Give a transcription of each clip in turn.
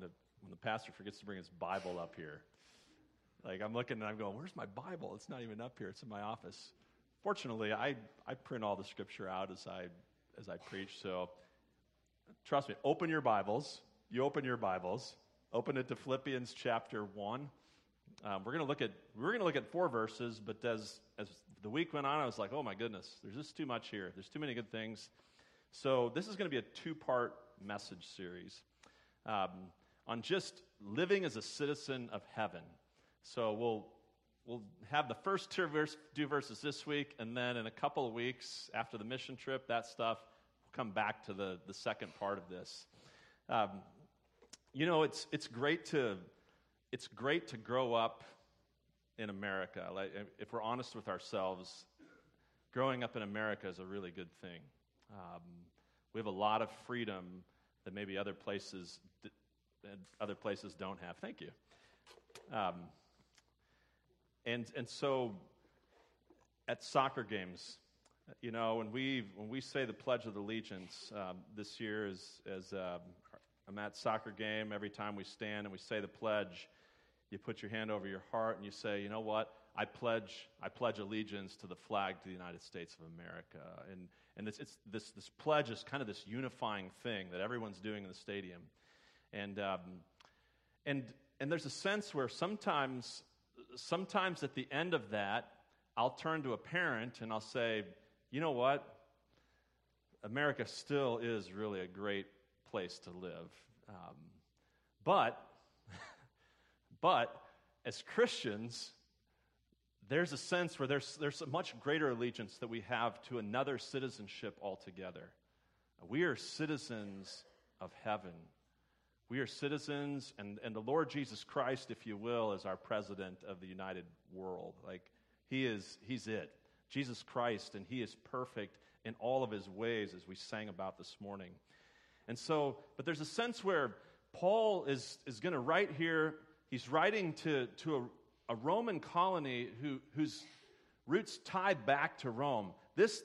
when the pastor forgets to bring his Bible up here. Like, I'm looking and I'm going, where's my Bible? It's not even up here. It's in my office. Fortunately, I print all the scripture out as I preach. So trust me, open your Bibles. You open your Bibles. Open it to Philippians chapter 1. We're going to look at four verses, but as the week went on, I was like, oh my goodness, there's just too much here. There's too many good things. So this is going to be a two-part message series on just living as a citizen of heaven. So we'll have the first two verses this week, and then in a couple of weeks after the mission trip, that stuff, we'll come back to the second part of this. You know, it's great to grow up in America. Like, if we're honest with ourselves, growing up in America is a really good thing. We have a lot of freedom that maybe other places don't have. Thank you. And so, at soccer games, you know, when we say the Pledge of Allegiance this year, as I'm at soccer game, every time we stand and we say the pledge, you put your hand over your heart and you say, you know what, I pledge allegiance to the flag to the United States of America. And this pledge is kind of this unifying thing that everyone's doing in the stadium. And there's a sense where sometimes at the end of that, I'll turn to a parent and I'll say, you know what, America still is really a great place to live. But as Christians, there's a sense where there's a much greater allegiance that we have to another citizenship altogether. We are citizens of heaven. We are citizens, and the Lord Jesus Christ, if you will, is our president of the united world. Like, he's it. Jesus Christ, and he is perfect in all of his ways, as we sang about this morning. And so, but there's a sense where Paul is going to write here, he's writing to a Roman colony whose roots tie back to Rome. This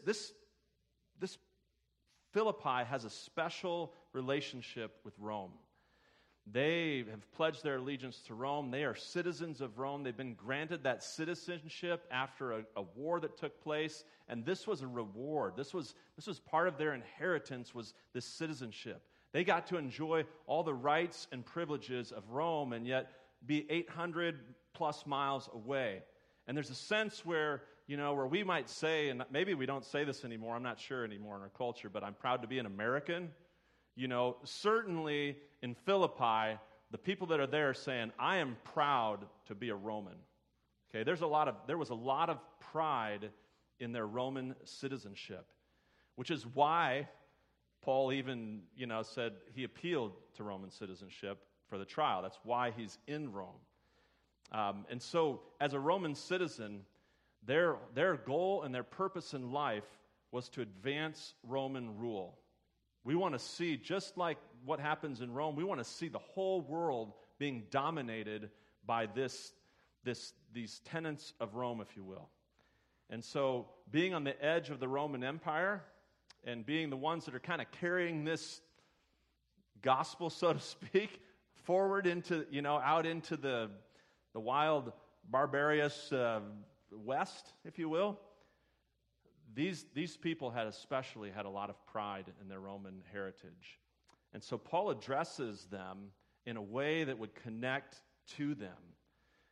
Philippi has a special relationship with Rome. They have pledged their allegiance to Rome. They are citizens of Rome. They've been granted that citizenship after a war that took place, and this was a reward. This was part of their inheritance, was this citizenship. They got to enjoy all the rights and privileges of Rome, and yet be 800-plus miles away. And there's a sense where, you know, where we might say, and maybe we don't say this anymore, I'm not sure anymore in our culture, but I'm proud to be an American. You know, certainly in Philippi, the people that are there are saying, I am proud to be a Roman. Okay, there was a lot of pride in their Roman citizenship, which is why Paul even, you know, said he appealed to Roman citizenship for the trial. That's why he's in Rome. And so as a Roman citizen, their goal and their purpose in life was to advance Roman rule. We want to see, just like what happens in Rome, we want to see the whole world being dominated by these tenets of Rome, if you will. And so being on the edge of the Roman Empire and being the ones that are kind of carrying this gospel, so to speak, forward into, you know, out into the wild, barbarous West, if you will. These people especially had a lot of pride in their Roman heritage. And so Paul addresses them in a way that would connect to them.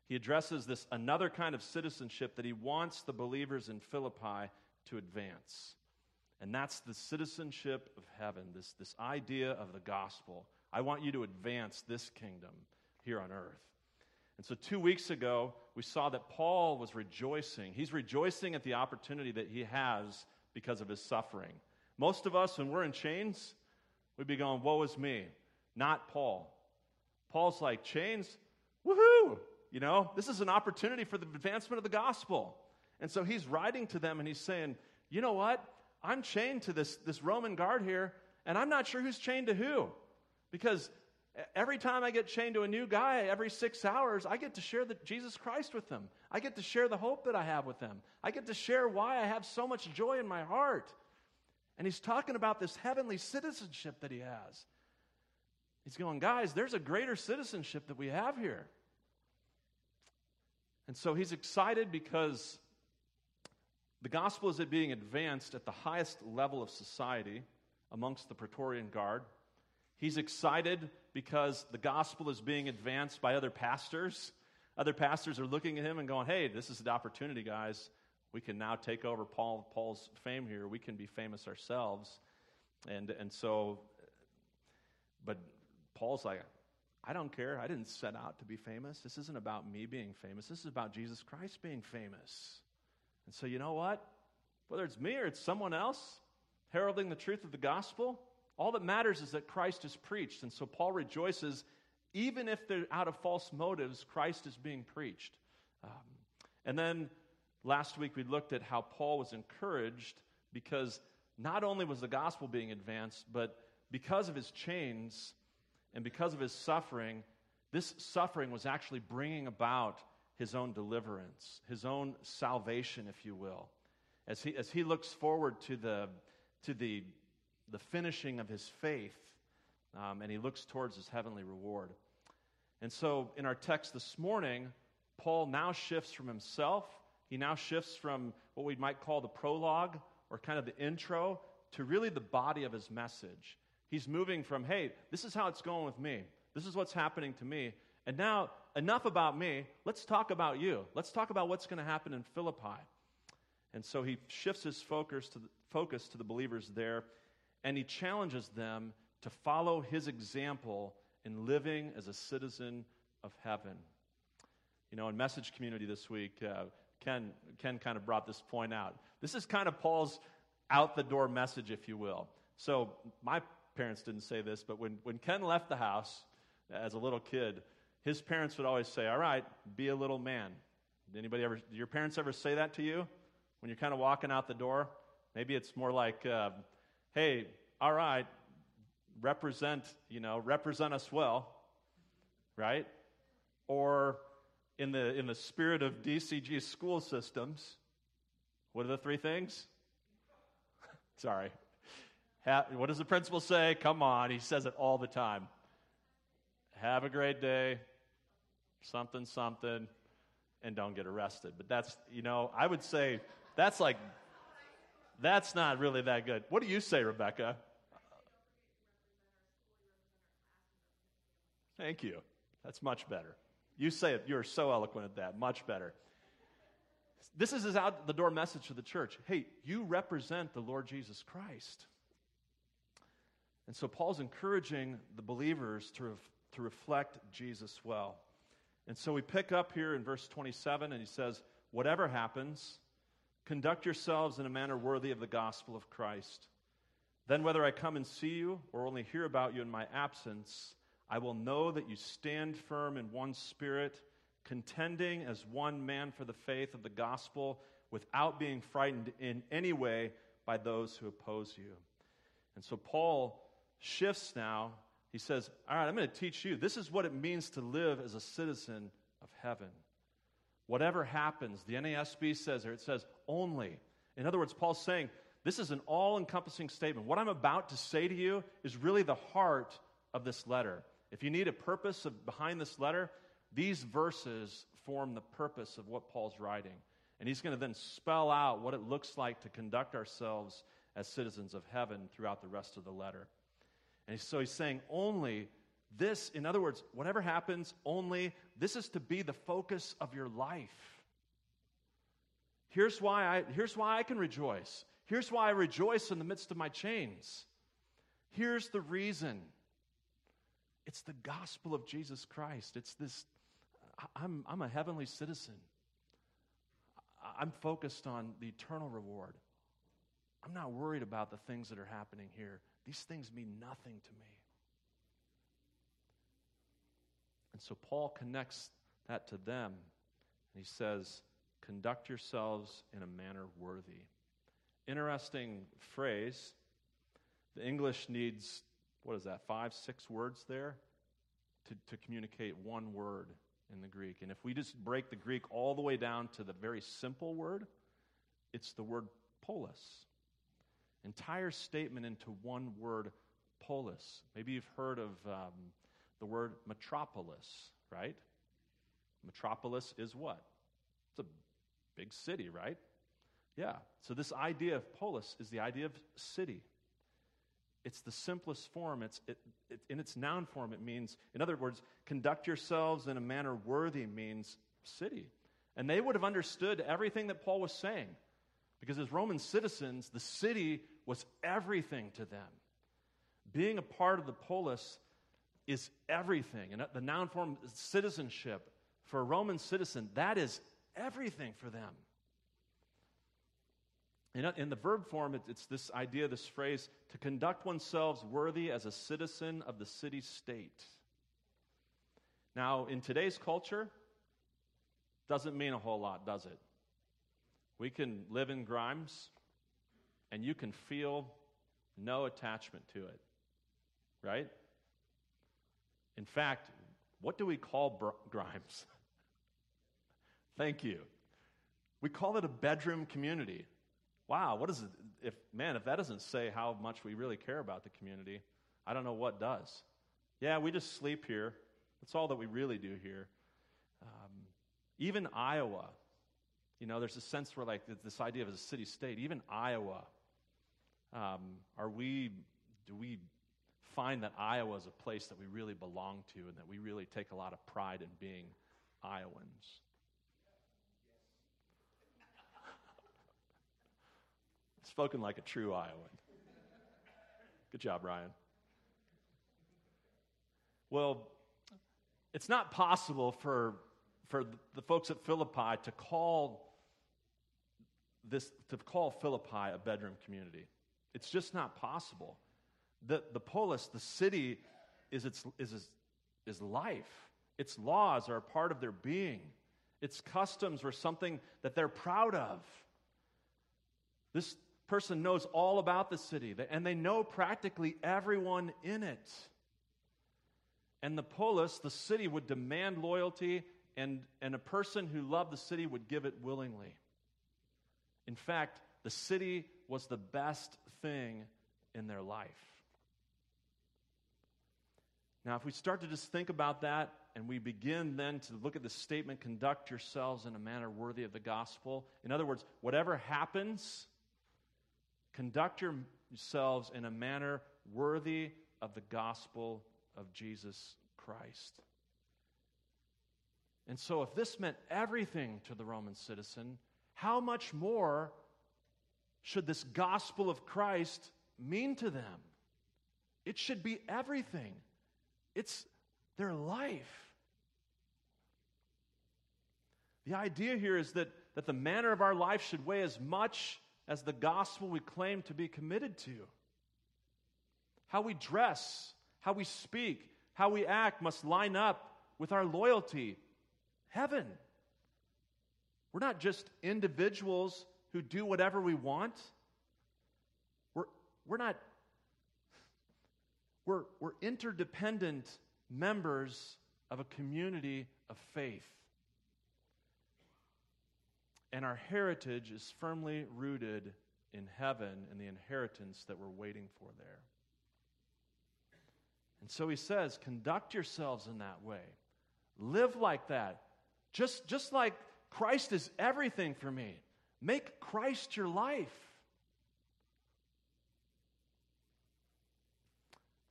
He addresses this another kind of citizenship that he wants the believers in Philippi to advance. And that's the citizenship of heaven, this idea of the gospel. I want you to advance this kingdom here on earth. And so 2 weeks ago, we saw that Paul was rejoicing. He's rejoicing at the opportunity that he has because of his suffering. Most of us, when we're in chains, we'd be going, woe is me, not Paul. Paul's like, chains? Woohoo! You know, this is an opportunity for the advancement of the gospel. And so he's writing to them and he's saying, you know what? I'm chained to this Roman guard here, and I'm not sure who's chained to who, because every time I get chained to a new guy, every 6 hours, I get to share Jesus Christ with them. I get to share the hope that I have with them. I get to share why I have so much joy in my heart. And he's talking about this heavenly citizenship that he has. He's going, guys, there's a greater citizenship that we have here. And so he's excited because the gospel is being advanced at the highest level of society amongst the Praetorian Guard. He's excited because the gospel is being advanced by other pastors. Other pastors are looking at him and going, hey, this is an opportunity, guys. We can now take over Paul's fame here. We can be famous ourselves. And so, but Paul's like, I don't care. I didn't set out to be famous. This isn't about me being famous. This is about Jesus Christ being famous. And so you know what? Whether it's me or it's someone else heralding the truth of the gospel, all that matters is that Christ is preached. And so Paul rejoices, even if they're out of false motives, Christ is being preached. And then last week we looked at how Paul was encouraged because not only was the gospel being advanced, but because of his chains and because of his suffering, this suffering was actually bringing about his own deliverance, his own salvation, if you will. As he looks forward to the finishing of his faith, and he looks towards his heavenly reward. And so in our text this morning, Paul now shifts from himself. He now shifts from what we might call the prologue or kind of the intro to really the body of his message. He's moving from, hey, this is how it's going with me. This is what's happening to me. And now, enough about me. Let's talk about you. Let's talk about what's going to happen in Philippi. And so he shifts his focus to the believers there, and he challenges them to follow his example in living as a citizen of heaven. You know, in Message Community this week, Ken kind of brought this point out. This is kind of Paul's out-the-door message, if you will. So my parents didn't say this, but when Ken left the house as a little kid, his parents would always say, all right, be a little man. Did your parents ever say that to you? When you're kind of walking out the door? Maybe it's more like, hey, all right, represent us well, right? Or in the spirit of DCG school systems, what are the three things? Sorry. What does the principal say? Come on, he says it all the time. Have a great day, something, something, and don't get arrested. But that's, I would say that's not really that good. What do you say, Rebecca? Thank you. That's much better. You say it. You're so eloquent at that. Much better. This is his out-the-door message to the church. Hey, you represent the Lord Jesus Christ. And so Paul's encouraging the believers to reflect Jesus well. And so we pick up here in verse 27, and he says, whatever happens, conduct yourselves in a manner worthy of the gospel of Christ. Then whether I come and see you or only hear about you in my absence, I will know that you stand firm in one spirit, contending as one man for the faith of the gospel, without being frightened in any way by those who oppose you. And so Paul shifts now. He says, all right, I'm going to teach you. This is what it means to live as a citizen of heaven. Whatever happens, the NASB says there, it says only. In other words, Paul's saying, this is an all-encompassing statement. What I'm about to say to you is really the heart of this letter. If you need a purpose behind this letter, these verses form the purpose of what Paul's writing. And he's going to then spell out what it looks like to conduct ourselves as citizens of heaven throughout the rest of the letter. And so he's saying only this, in other words, whatever happens, only this is to be the focus of your life. Here's why I can rejoice. Here's why I rejoice in the midst of my chains. Here's the reason. It's the gospel of Jesus Christ. It's this, I'm a heavenly citizen. I'm focused on the eternal reward. I'm not worried about the things that are happening here. These things mean nothing to me. And so Paul connects that to them, and he says, conduct yourselves in a manner worthy. Interesting phrase. The English needs, 5-6 words there to communicate one word in the Greek. And if we just break the Greek all the way down to the very simple word, it's the word polis. Entire statement into one word, polis. Maybe you've heard of the word metropolis, right? Metropolis is what? It's a big city, right? Yeah. So this idea of polis is the idea of city. It's the simplest form. In its noun form, it means, in other words, conduct yourselves in a manner worthy means city. And they would have understood everything that Paul was saying, because as Roman citizens, the city was everything to them. Being a part of the polis is everything. And the noun form citizenship for a Roman citizen, that is everything for them. In the verb form, it's this idea, this phrase, to conduct oneself worthy as a citizen of the city-state. Now, in today's culture, doesn't mean a whole lot, does it? We can live in Grimes, and you can feel no attachment to it, right? In fact, what do we call Grimes? Thank you. We call it a bedroom community. Wow, what is it? If that doesn't say how much we really care about the community, I don't know what does. Yeah, we just sleep here. That's all that we really do here. Even Iowa, there's a sense where this idea of a city-state. Even Iowa, do we find that Iowa is a place that we really belong to and that we really take a lot of pride in being Iowans? Spoken like a true Iowan. Good job, Ryan. Well, it's not possible for the folks at Philippi to call Philippi a bedroom community. It's just not possible. The polis, the city, is life. Its laws are a part of their being. Its customs were something that they're proud of. This person knows all about the city, and they know practically everyone in it. And the polis, the city, would demand loyalty, and a person who loved the city would give it willingly. In fact, the city was the best thing in their life. Now, if we start to just think about that, and we begin then to look at the statement, conduct yourselves in a manner worthy of the gospel. In other words, whatever happens, conduct yourselves in a manner worthy of the gospel of Jesus Christ. And so if this meant everything to the Roman citizen, how much more should this gospel of Christ mean to them? It should be everything. It's their life. The idea here is that the manner of our life should weigh as much as the gospel we claim to be committed to. How we dress, how we speak, how we act must line up with our loyalty. Heaven. We're not just individuals who do whatever we want. We're interdependent members of a community of faith. And our heritage is firmly rooted in heaven and the inheritance that we're waiting for there. And so he says, conduct yourselves in that way. Live like that. Just like Christ is everything for me. Make Christ your life.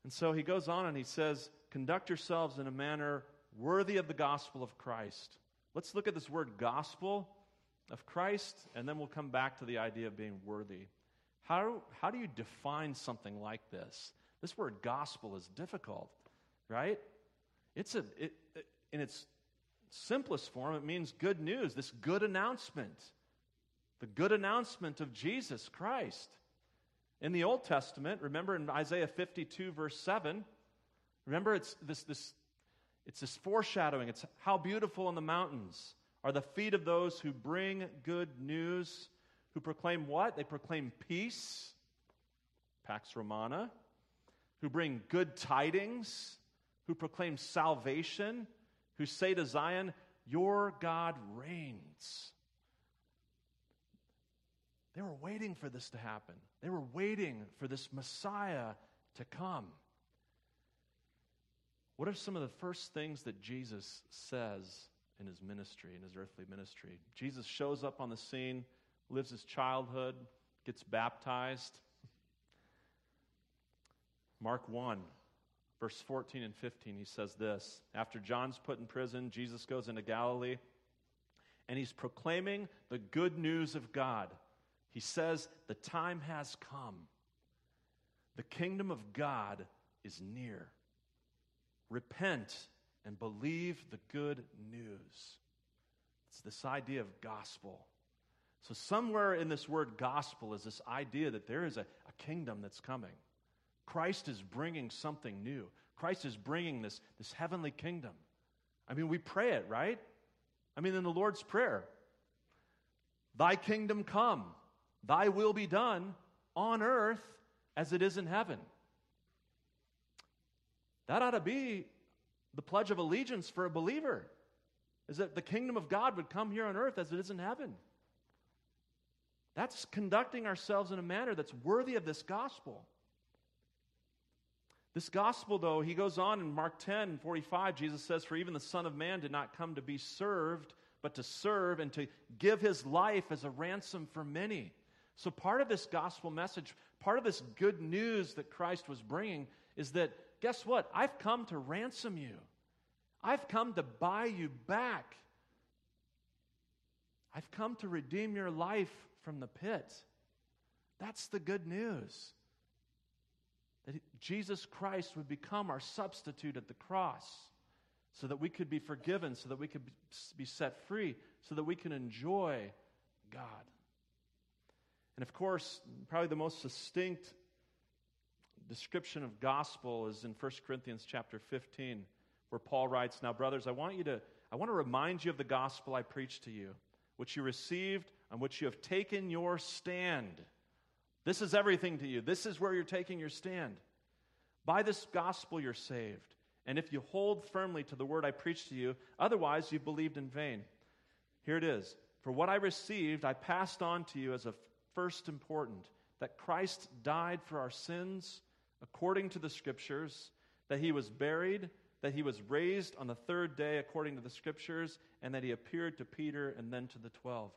And so he goes on and he says, conduct yourselves in a manner worthy of the gospel of Christ. Let's look at this word gospel of Christ, and then we'll come back to the idea of being worthy. How do you define something like this? This word gospel is difficult, right? In its simplest form, it means good news, this good announcement, the good announcement of Jesus Christ. In the Old Testament, remember in Isaiah 52, verse 7, remember it's this foreshadowing. It's how beautiful in the mountains are the feet of those who bring good news, who proclaim what? They proclaim peace, Pax Romana, who bring good tidings, who proclaim salvation, who say to Zion, your God reigns. They were waiting for this to happen. They were waiting for this Messiah to come. What are some of the first things that Jesus says in his ministry, in his earthly ministry? Jesus shows up on the scene, lives his childhood, gets baptized. Mark 1, verse 14 and 15, he says this. After John's put in prison, Jesus goes into Galilee, and he's proclaiming the good news of God. He says, the time has come. The kingdom of God is near. Repent and believe the good news. It's this idea of gospel. So somewhere in this word gospel is this idea that there is a kingdom that's coming. Christ is bringing something new. Christ is bringing this heavenly kingdom. I mean, we pray it, right? I mean, in the Lord's Prayer, thy kingdom come, thy will be done on earth as it is in heaven. That ought to be the Pledge of Allegiance for a believer, is that the kingdom of God would come here on earth as it is in heaven. That's conducting ourselves in a manner that's worthy of this gospel. This gospel, though, he goes on in Mark 10:45, Jesus says, for even the Son of Man did not come to be served, but to serve and to give his life as a ransom for many. So part of this gospel message, part of this good news that Christ was bringing is that, guess what? I've come to ransom you. I've come to buy you back. I've come to redeem your life from the pit. That's the good news. That Jesus Christ would become our substitute at the cross so that we could be forgiven, so that we could be set free, so that we can enjoy God. And of course, probably the most succinct description of gospel is in 1 Corinthians chapter 15, where Paul writes, now, brothers, I want to remind you of the gospel I preached to you, which you received, on which you have taken your stand. This is everything to you. This is where you're taking your stand. By this gospel you're saved. And if you hold firmly to the word I preached to you, otherwise you've believed in vain. Here it is. For what I received, I passed on to you as of first important, that Christ died for our sins according to the Scriptures, that he was buried, that he was raised on the third day according to the Scriptures, and that he appeared to Peter and then to the 12.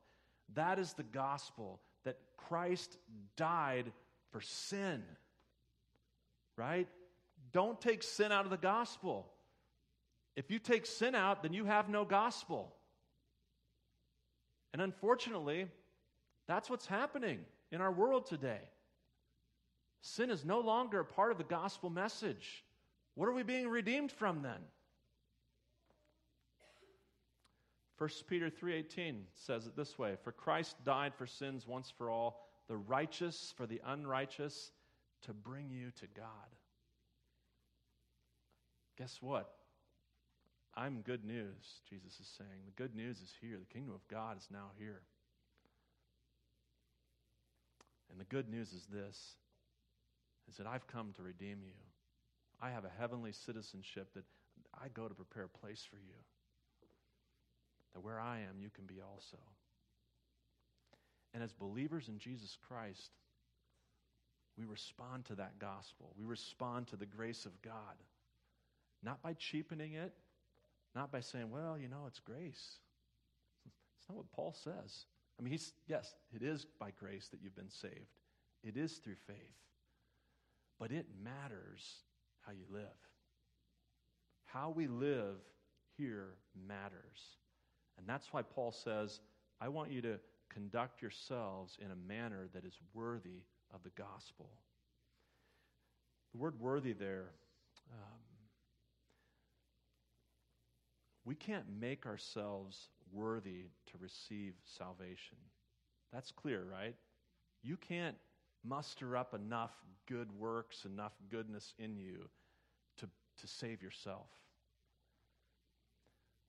That is the gospel, that Christ died for sin, right? Don't take sin out of the gospel. If you take sin out, then you have no gospel. And unfortunately, that's what's happening in our world today. Sin is no longer a part of the gospel message. What are we being redeemed from then? 1 Peter 3:18 says it this way, for Christ died for sins once for all, the righteous for the unrighteous, to bring you to God. Guess what? I'm good news, Jesus is saying. The good news is here. The kingdom of God is now here. And the good news is this, is that I've come to redeem you. I have a heavenly citizenship that I go to prepare a place for you. That where I am, you can be also. And as believers in Jesus Christ, we respond to that gospel. We respond to the grace of God. Not by cheapening it, not by saying, well, you know, it's grace. It's not what Paul says. I mean, yes, it is by grace that you've been saved. It is through faith. But it matters how you live. How we live here matters. And that's why Paul says, I want you to conduct yourselves in a manner that is worthy of the gospel. The word worthy there, we can't make ourselves worthy to receive salvation. That's clear, right? You can't muster up enough good works, enough goodness in you to save yourself.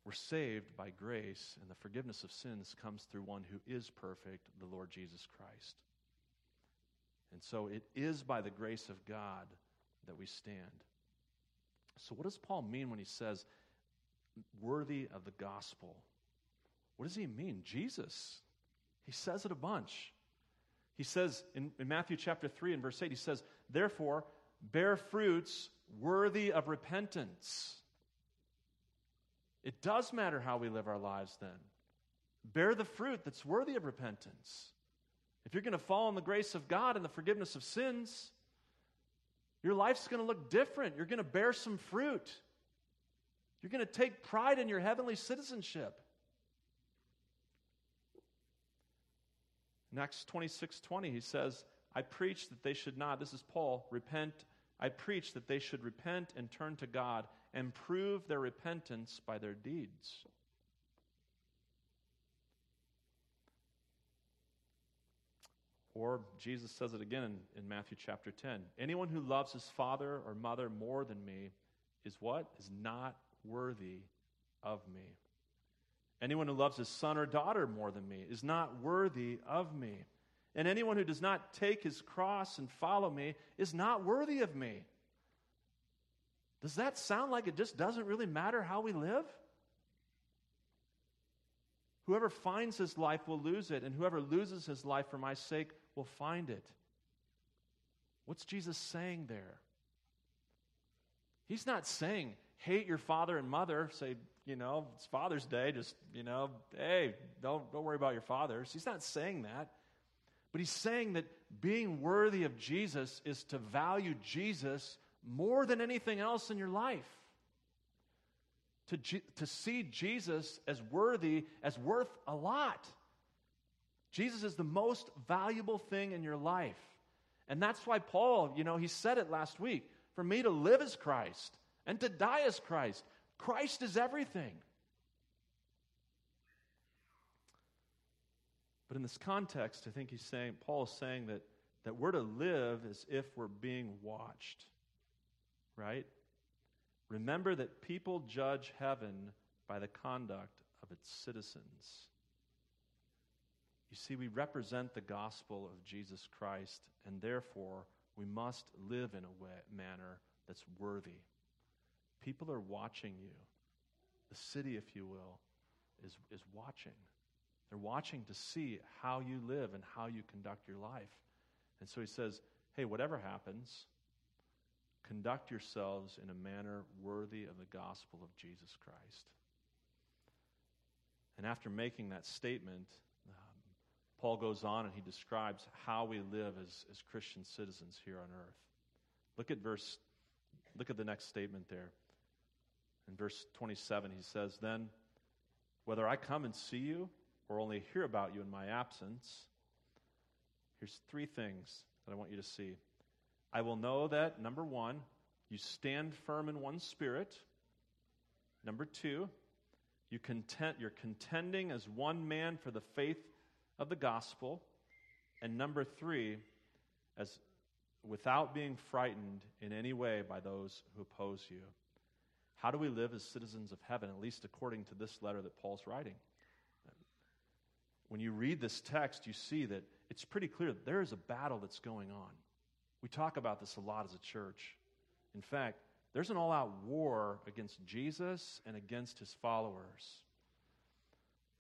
We're saved by grace, and the forgiveness of sins comes through one who is perfect, the Lord Jesus Christ. And so it is by the grace of God that we stand. So what does Paul mean when he says, worthy of the gospel? What does he mean? Jesus. He says it a bunch. He says in Matthew chapter 3 and verse 8, he says, therefore, bear fruits worthy of repentance. It does matter how we live our lives then. Bear the fruit that's worthy of repentance. If you're going to fall on the grace of God and the forgiveness of sins, your life's going to look different. You're going to bear some fruit. You're going to take pride in your heavenly citizenship. In Acts 26:20, he says, I preach that they should not, this is Paul, repent. I preach that they should repent and turn to God and prove their repentance by their deeds. Or Jesus says it again in Matthew chapter 10. Anyone who loves his father or mother more than me is what? Is not worthy of me. Anyone who loves his son or daughter more than me is not worthy of me. And anyone who does not take his cross and follow me is not worthy of me. Does that sound like it just doesn't really matter how we live? Whoever finds his life will lose it, and whoever loses his life for my sake will find it. What's Jesus saying there? He's not saying, hate your father and mother. Say, you know, it's Father's Day. Just, you know, hey, don't worry about your fathers. He's not saying that. But he's saying that being worthy of Jesus is to value Jesus more than anything else in your life. To see Jesus as worthy, as worth a lot. Jesus is the most valuable thing in your life. And that's why Paul, you know, he said it last week. For me to live is Christ and to die is Christ. Christ is everything. But in this context, I think he's saying, Paul is saying that we're to live as if we're being watched. Right? Remember that people judge heaven by the conduct of its citizens. You see, we represent the gospel of Jesus Christ, and therefore we must live in a manner that's worthy. People are watching you. The city, if you will, is watching. They're watching to see how you live and how you conduct your life. And so he says, hey, whatever happens, conduct yourselves in a manner worthy of the gospel of Jesus Christ. And after making that statement, Paul goes on and he describes how we live as Christian citizens here on earth. Look at the next statement there. In verse 27, he says, then, whether I come and see you or only hear about you in my absence, here's three things that I want you to see. I will know that, number one, you stand firm in one spirit. Number two, you're contending as one man for the faith of the gospel. And number three, as without being frightened in any way by those who oppose you. How do we live as citizens of heaven, at least according to this letter that Paul's writing? When you read this text, you see that it's pretty clear that there is a battle that's going on. We talk about this a lot as a church. In fact, there's an all-out war against Jesus and against his followers.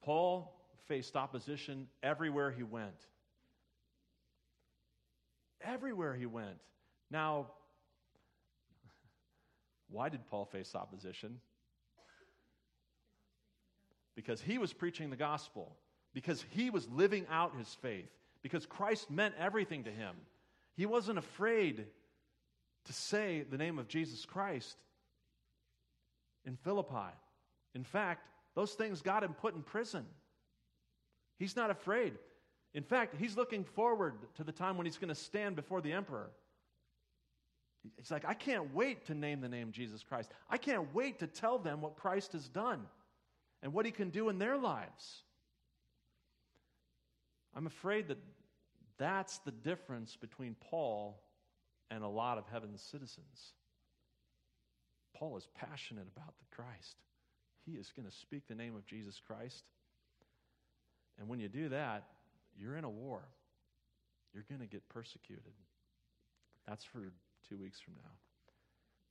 Paul faced opposition everywhere he went. Everywhere he went. Now, why did Paul face opposition? Because he was preaching the gospel. Because he was living out his faith. Because Christ meant everything to him. He wasn't afraid to say the name of Jesus Christ in Philippi. In fact, those things got him put in prison. He's not afraid. In fact, he's looking forward to the time when he's going to stand before the emperor. He's like, I can't wait to name the name Jesus Christ. I can't wait to tell them what Christ has done and what he can do in their lives. I'm afraid that that's the difference between Paul and a lot of heaven's citizens. Paul is passionate about the Christ. He is going to speak the name of Jesus Christ. And when you do that, you're in a war. You're going to get persecuted. That's for 2 weeks from now.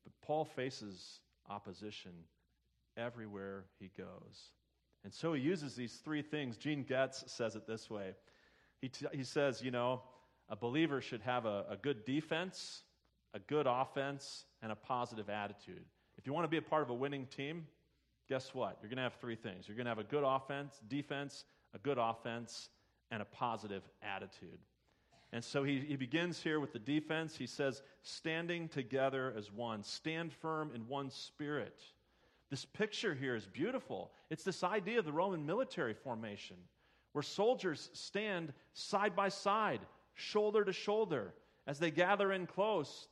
But Paul faces opposition everywhere he goes. And so he uses these three things. Gene Getz says it this way. He says, you know, a believer should have a good defense, a good offense, and a positive attitude. If you want to be a part of a winning team, guess what? You're going to have three things. You're going to have a good offense, defense, a good offense, and a positive attitude. And so he begins here with the defense. He says, standing together as one. Stand firm in one spirit. This picture here is beautiful. It's this idea of the Roman military formation, where soldiers stand side by side, shoulder to shoulder, as they gather in close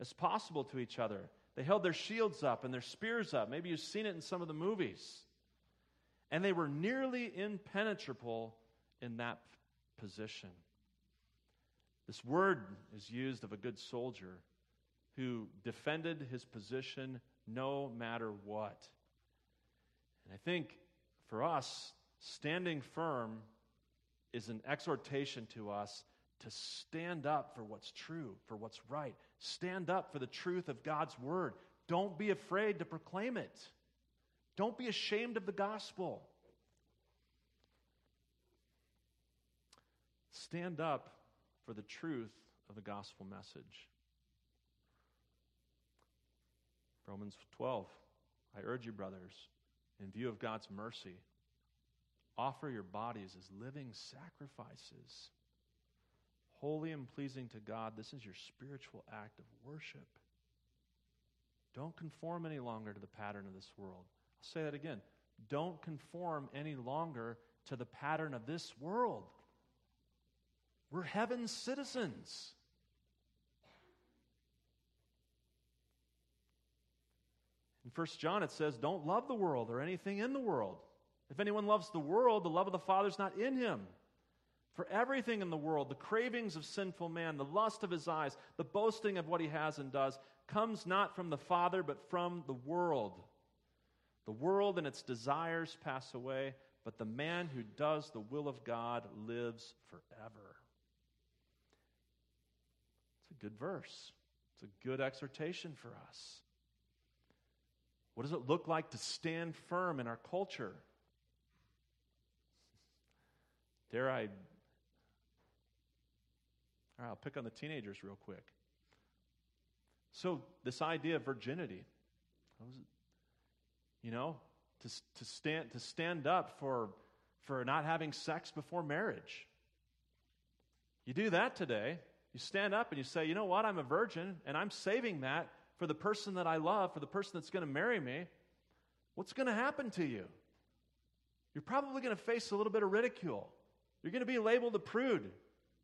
as possible to each other. They held their shields up and their spears up. Maybe you've seen it in some of the movies. And they were nearly impenetrable in that position. This word is used of a good soldier who defended his position no matter what. And I think for us, standing firm is an exhortation to us to stand up for what's true, for what's right. Stand up for the truth of God's word. Don't be afraid to proclaim it. Don't be ashamed of the gospel. Stand up for the truth of the gospel message. Romans 12, I urge you, brothers, in view of God's mercy, offer your bodies as living sacrifices, holy and pleasing to God. This is your spiritual act of worship. Don't conform any longer to the pattern of this world. I'll say that again. Don't conform any longer to the pattern of this world. We're heaven's citizens. In 1 John it says, don't love the world or anything in the world. If anyone loves the world, the love of the Father is not in him. For everything in the world, the cravings of sinful man, the lust of his eyes, the boasting of what he has and does, comes not from the Father, but from the world. The world and its desires pass away, but the man who does the will of God lives forever. It's a good verse. It's a good exhortation for us. What does it look like to stand firm in our culture? All right, I'll pick on the teenagers real quick. So this idea of virginity, you know, to stand up for not having sex before marriage. You do that today. You stand up and you say, you know what, I'm a virgin, and I'm saving that for the person that I love, for the person that's going to marry me. What's going to happen to you? You're probably going to face a little bit of ridicule. You're going to be labeled a prude.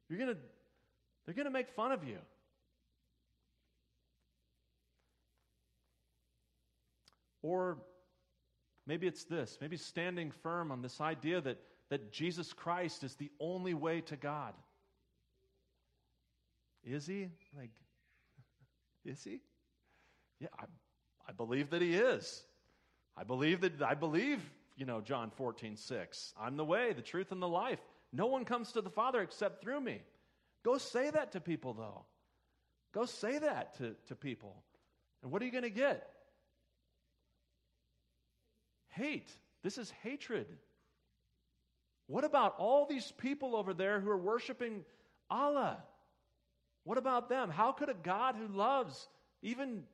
They're going to make fun of you. Or maybe it's this. Maybe standing firm on this idea that Jesus Christ is the only way to God. Is he? Like, is he? Yeah, I believe that he is. I believe, you know, John 14:6. I'm the way, the truth, and the life. No one comes to the Father except through me. Go say that to people, though. Go say that to people. And what are you going to get? Hate. This is hatred. What about all these people over there who are worshiping Allah? What about them? How could a God who loves, even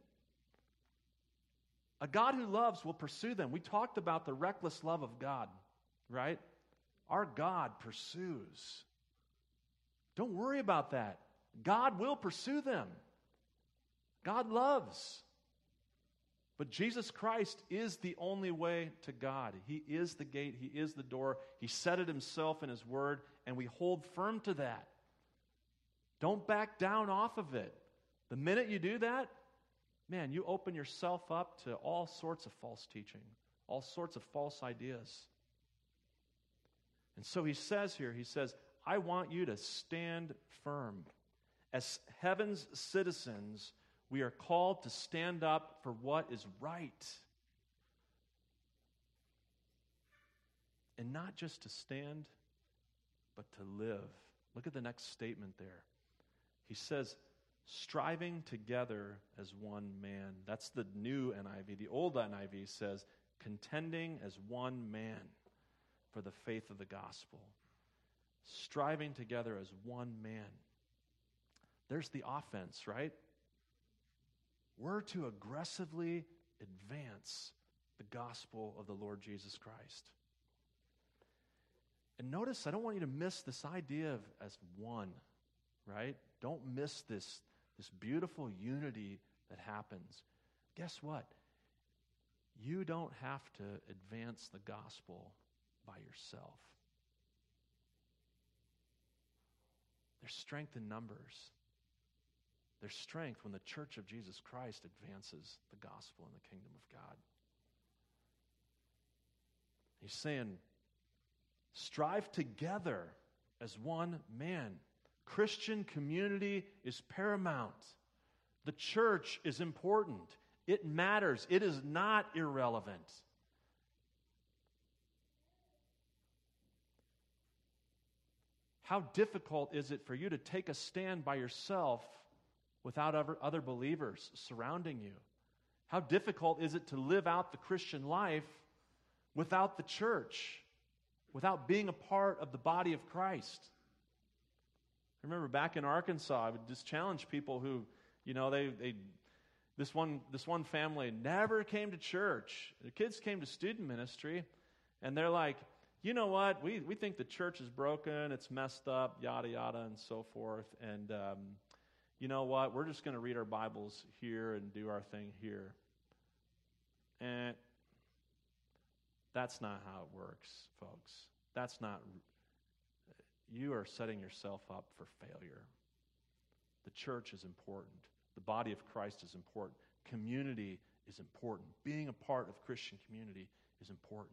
a God who loves will pursue them? We talked about the reckless love of God, right? Our God pursues. Don't worry about that. God will pursue them. God loves. But Jesus Christ is the only way to God. He is the gate. He is the door. He said it himself in his word, and we hold firm to that. Don't back down off of it. The minute you do that, man, you open yourself up to all sorts of false teaching, all sorts of false ideas. And so he says here, he says, I want you to stand firm. As heaven's citizens, we are called to stand up for what is right. And not just to stand, but to live. Look at the next statement there. He says, striving together as one man. That's the new NIV. The old NIV says, contending as one man for the faith of the gospel. Striving together as one man. There's the offense, right? We're to aggressively advance the gospel of the Lord Jesus Christ. And notice, I don't want you to miss this idea of as one, right? Don't miss this beautiful unity that happens. Guess what? You don't have to advance the gospel by yourself. There's strength in numbers. There's strength when the church of Jesus Christ advances the gospel and the kingdom of God. He's saying, strive together as one man. Christian community is paramount. The church is important. It matters. It is not irrelevant. How difficult is it for you to take a stand by yourself without other believers surrounding you? How difficult is it to live out the Christian life without the church, without being a part of the body of Christ? I remember back in Arkansas, I would just challenge people who, this one family never came to church. Their kids came to student ministry, and they're like, you know what, we think the church is broken, it's messed up, yada, yada, and so forth, and you know what, we're just going to read our Bibles here and do our thing here. And that's not how it works, folks. That's not, you are setting yourself up for failure. The church is important. The body of Christ is important. Community is important. Being a part of Christian community is important.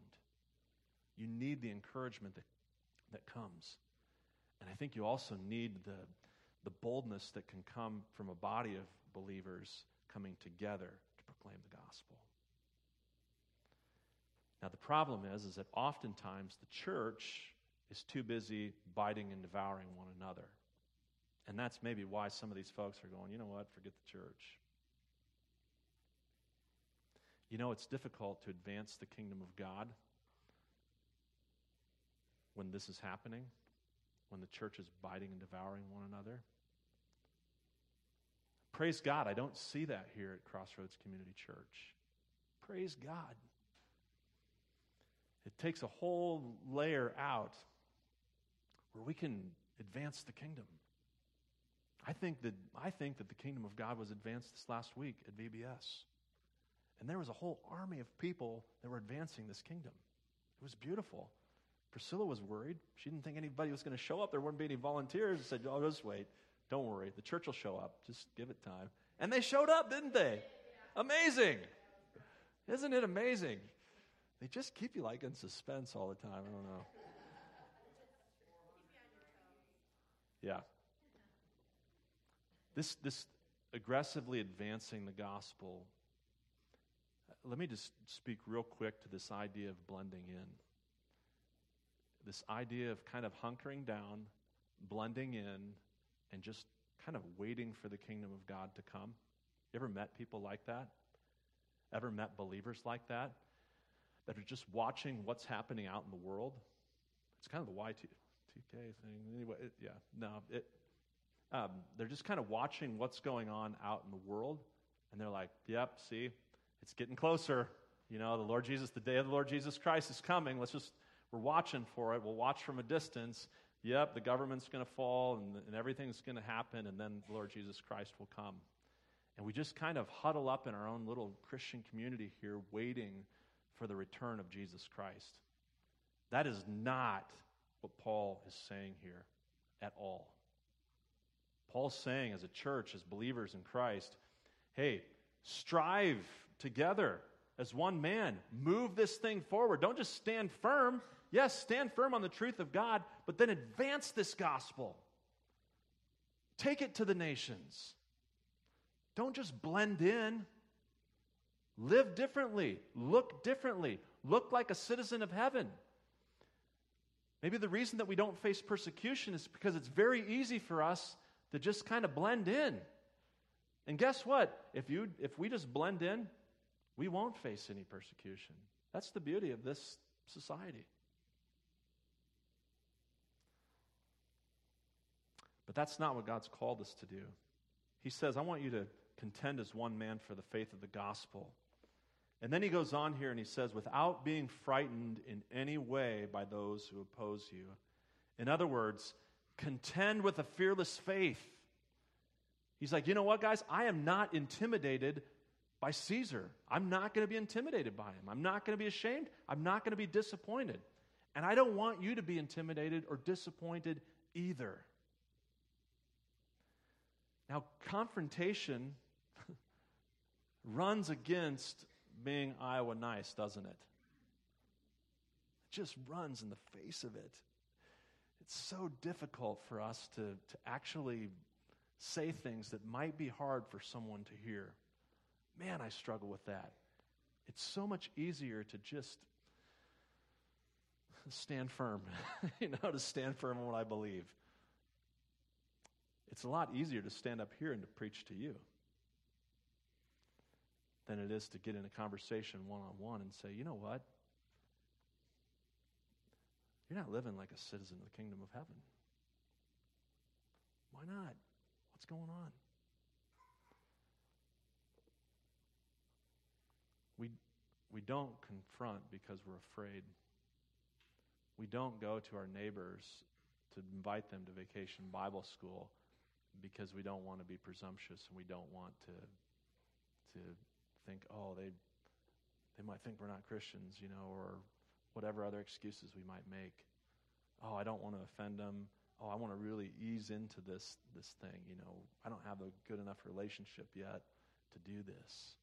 You need the encouragement that comes. And I think you also need the boldness that can come from a body of believers coming together to proclaim the gospel. Now, the problem is that oftentimes the church is too busy biting and devouring one another. And that's maybe why some of these folks are going, you know what, forget the church. You know, it's difficult to advance the kingdom of God when this is happening, when the church is biting and devouring one another. Praise God, I don't see that here at Crossroads Community Church. Praise God. It takes a whole layer out where we can advance the kingdom. I think that the kingdom of God was advanced this last week at VBS. And there was a whole army of people that were advancing this kingdom. It was beautiful. Priscilla was worried. She didn't think anybody was going to show up. There wouldn't be any volunteers. She said, oh, just wait. Don't worry. The church will show up. Just give it time. And they showed up, didn't they? Amazing. Isn't it amazing? They just keep you like in suspense all the time. I don't know. Yeah. This aggressively advancing the gospel. Let me just speak real quick to this idea of blending in. This idea of kind of hunkering down, blending in, and just kind of waiting for the kingdom of God to come. You ever met people like that? Ever met believers like that? That are just watching what's happening out in the world? It's kind of the Y2K thing. Anyway, they're just kind of watching what's going on out in the world, and they're like, yep, see, it's getting closer. You know, the day of the Lord Jesus Christ is coming. We're watching for it. We'll watch from a distance. Yep, the government's going to fall, and everything's going to happen, and then the Lord Jesus Christ will come. And we just kind of huddle up in our own little Christian community here waiting for the return of Jesus Christ. That is not what Paul is saying here at all. Paul's saying as a church, as believers in Christ, hey, strive together as one man. Move this thing forward. Don't just stand firm. Yes, stand firm on the truth of God, but then advance this gospel. Take it to the nations. Don't just blend in. Live differently. Look like a citizen of heaven. Maybe the reason that we don't face persecution is because it's very easy for us to just kind of blend in. And guess what? If we just blend in, we won't face any persecution. That's the beauty of this society. But that's not what God's called us to do. He says, I want you to contend as one man for the faith of the gospel. And then he goes on here and he says, without being frightened in any way by those who oppose you. In other words, contend with a fearless faith. He's like, you know what, guys? I am not intimidated by Caesar. I'm not going to be intimidated by him. I'm not going to be ashamed. I'm not going to be disappointed. And I don't want you to be intimidated or disappointed either. Now, confrontation runs against being Iowa nice, doesn't it? It just runs in the face of it. It's so difficult for us to actually say things that might be hard for someone to hear. Man, I struggle with that. It's so much easier to just stand firm, to stand firm in what I believe. It's a lot easier to stand up here and to preach to you than it is to get in a conversation one-on-one and say, you know what? You're not living like a citizen of the kingdom of heaven. Why not? What's going on? We don't confront because we're afraid. We don't go to our neighbors to invite them to vacation Bible school because we don't want to be presumptuous and we don't want to think, oh, they might think we're not Christians, or whatever other excuses we might make. Oh, I don't want to offend them. Oh, I want to really ease into this thing, I don't have a good enough relationship yet to do this.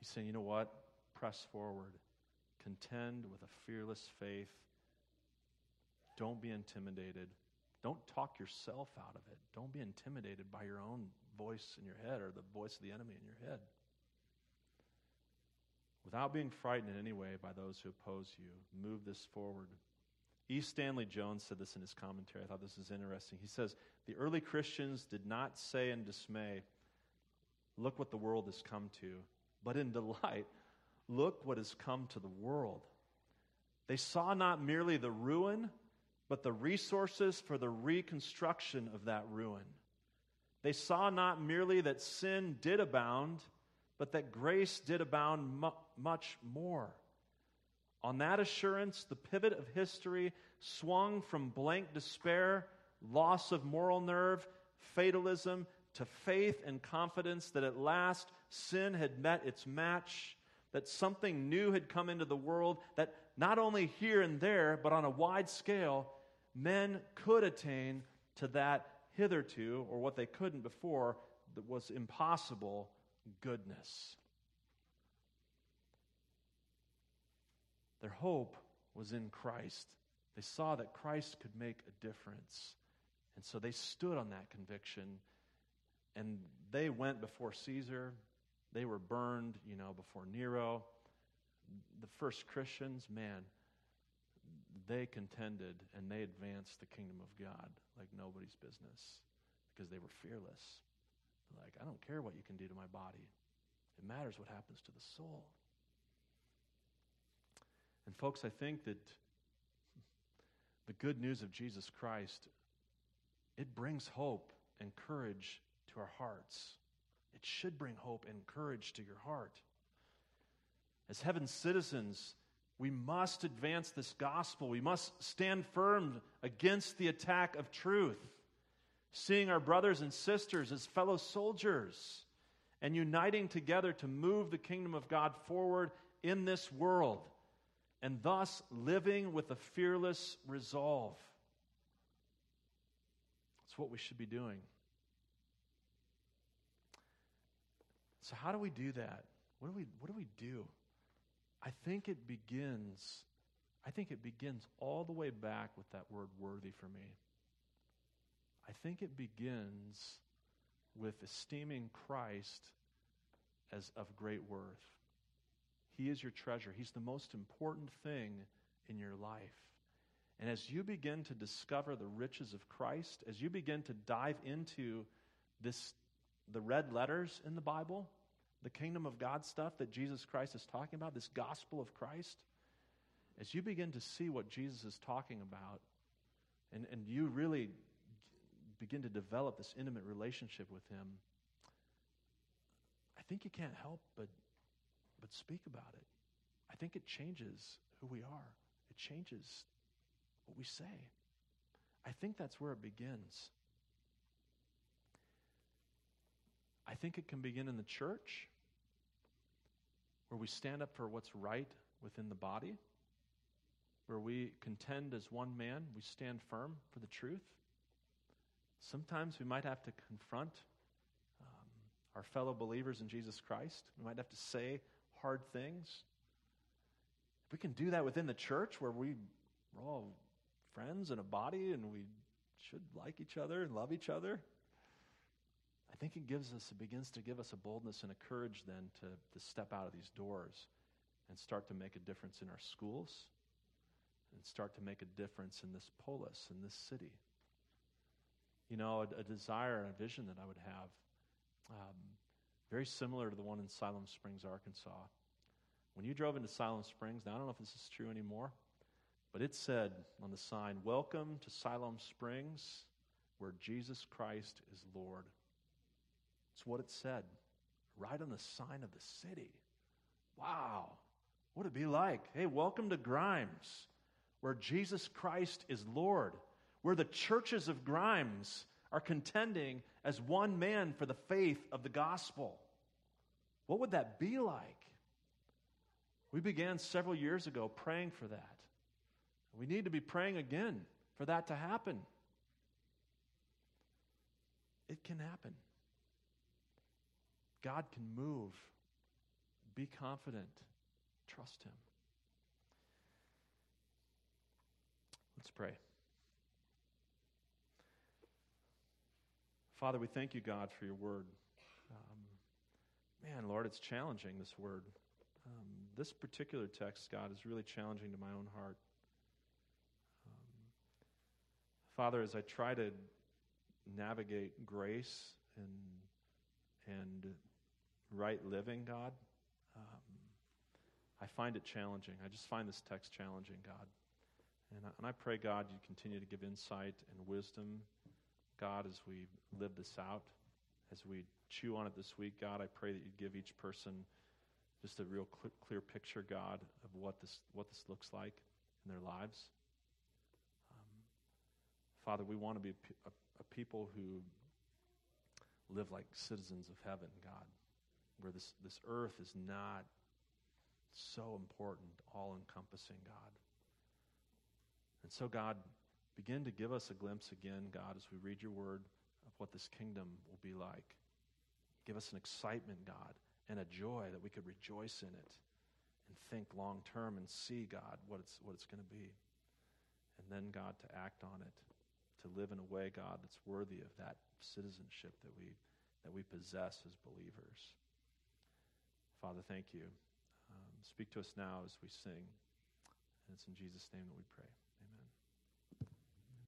He's saying, you know what? Press forward. Contend with a fearless faith. Don't be intimidated. Don't talk yourself out of it. Don't be intimidated by your own voice in your head or the voice of the enemy in your head. Without being frightened in any way by those who oppose you, move this forward. E. Stanley Jones said this in his commentary. I thought this was interesting. He says, the early Christians did not say in dismay, look what the world has come to, but in delight, look what has come to the world. They saw not merely the ruin, but the resources for the reconstruction of that ruin. They saw not merely that sin did abound, but that grace did abound much more. On that assurance, the pivot of history swung from blank despair, loss of moral nerve, fatalism, to faith and confidence that at last sin had met its match, that something new had come into the world, that not only here and there, but on a wide scale, men could attain to that hitherto, or what they couldn't before, that was impossible goodness. Their hope was in Christ. They saw that Christ could make a difference. And so they stood on that conviction, and they went before Caesar. They were burned, before Nero. The first Christians, man, they contended and they advanced the kingdom of God like nobody's business because they were fearless. Like, I don't care what you can do to my body. It matters what happens to the soul. And folks, I think that the good news of Jesus Christ, it brings hope and courage to our hearts. It should bring hope and courage to your heart. As heaven's citizens, we must advance this gospel. We must stand firm against the attack of truth, seeing our brothers and sisters as fellow soldiers and uniting together to move the kingdom of God forward in this world, and thus living with a fearless resolve. That's what we should be doing. So how do we do that? What do we do? I think it begins all the way back with that word worthy for me. I think it begins with esteeming Christ as of great worth. He is your treasure. He's the most important thing in your life. And as you begin to discover the riches of Christ, as you begin to dive into this, the red letters in the Bible, the kingdom of God stuff that Jesus Christ is talking about, this gospel of Christ, as you begin to see what Jesus is talking about, and you really begin to develop this intimate relationship with him, I think you can't help but but speak about it. I think it changes who we are. It changes what we say. I think that's where it begins. I think it can begin in the church, where we stand up for what's right within the body, where we contend as one man, we stand firm for the truth. Sometimes we might have to confront our fellow believers in Jesus Christ. We might have to say hard things. If we can do that within the church, where we're all friends in a body and we should like each other and love each other, I think it begins to give us a boldness and a courage then to step out of these doors and start to make a difference in our schools and start to make a difference in this polis, in this city. You know, a desire and a vision that I would have, very similar to the one in Siloam Springs, Arkansas. When you drove into Siloam Springs, now I don't know if this is true anymore, but it said on the sign, "Welcome to Siloam Springs, where Jesus Christ is Lord." It's what it said, right on the sign of the city. Wow, what would it be like? Hey, welcome to Grimes, where Jesus Christ is Lord, where the churches of Grimes are contending as one man for the faith of the gospel. What would that be like? We began several years ago praying for that. We need to be praying again for that to happen. It can happen. God can move. Be confident. Trust Him. Let's pray. Father, we thank you, God, for your word. Lord, it's challenging, this word. This particular text, God, is really challenging to my own heart. Father, as I try to navigate grace and right living, God, I find it challenging. I just find this text challenging, God. And I pray, God, you continue to give insight and wisdom, God, as we live this out, as we chew on it this week. God, I pray that you'd give each person just a real clear picture, God, of what this looks like in their lives. Father, we want to be a people who live like citizens of heaven, God, where this earth is not so important, all-encompassing, God. And so, God, begin to give us a glimpse again, God, as we read your word, of what this kingdom will be like. Give us an excitement, God, and a joy that we could rejoice in it and think long-term and see, God, what it's going to be. And then, God, to act on it, to live in a way, God, that's worthy of that citizenship that we possess as believers. Father, thank you. Speak to us now as we sing. And it's in Jesus' name that we pray.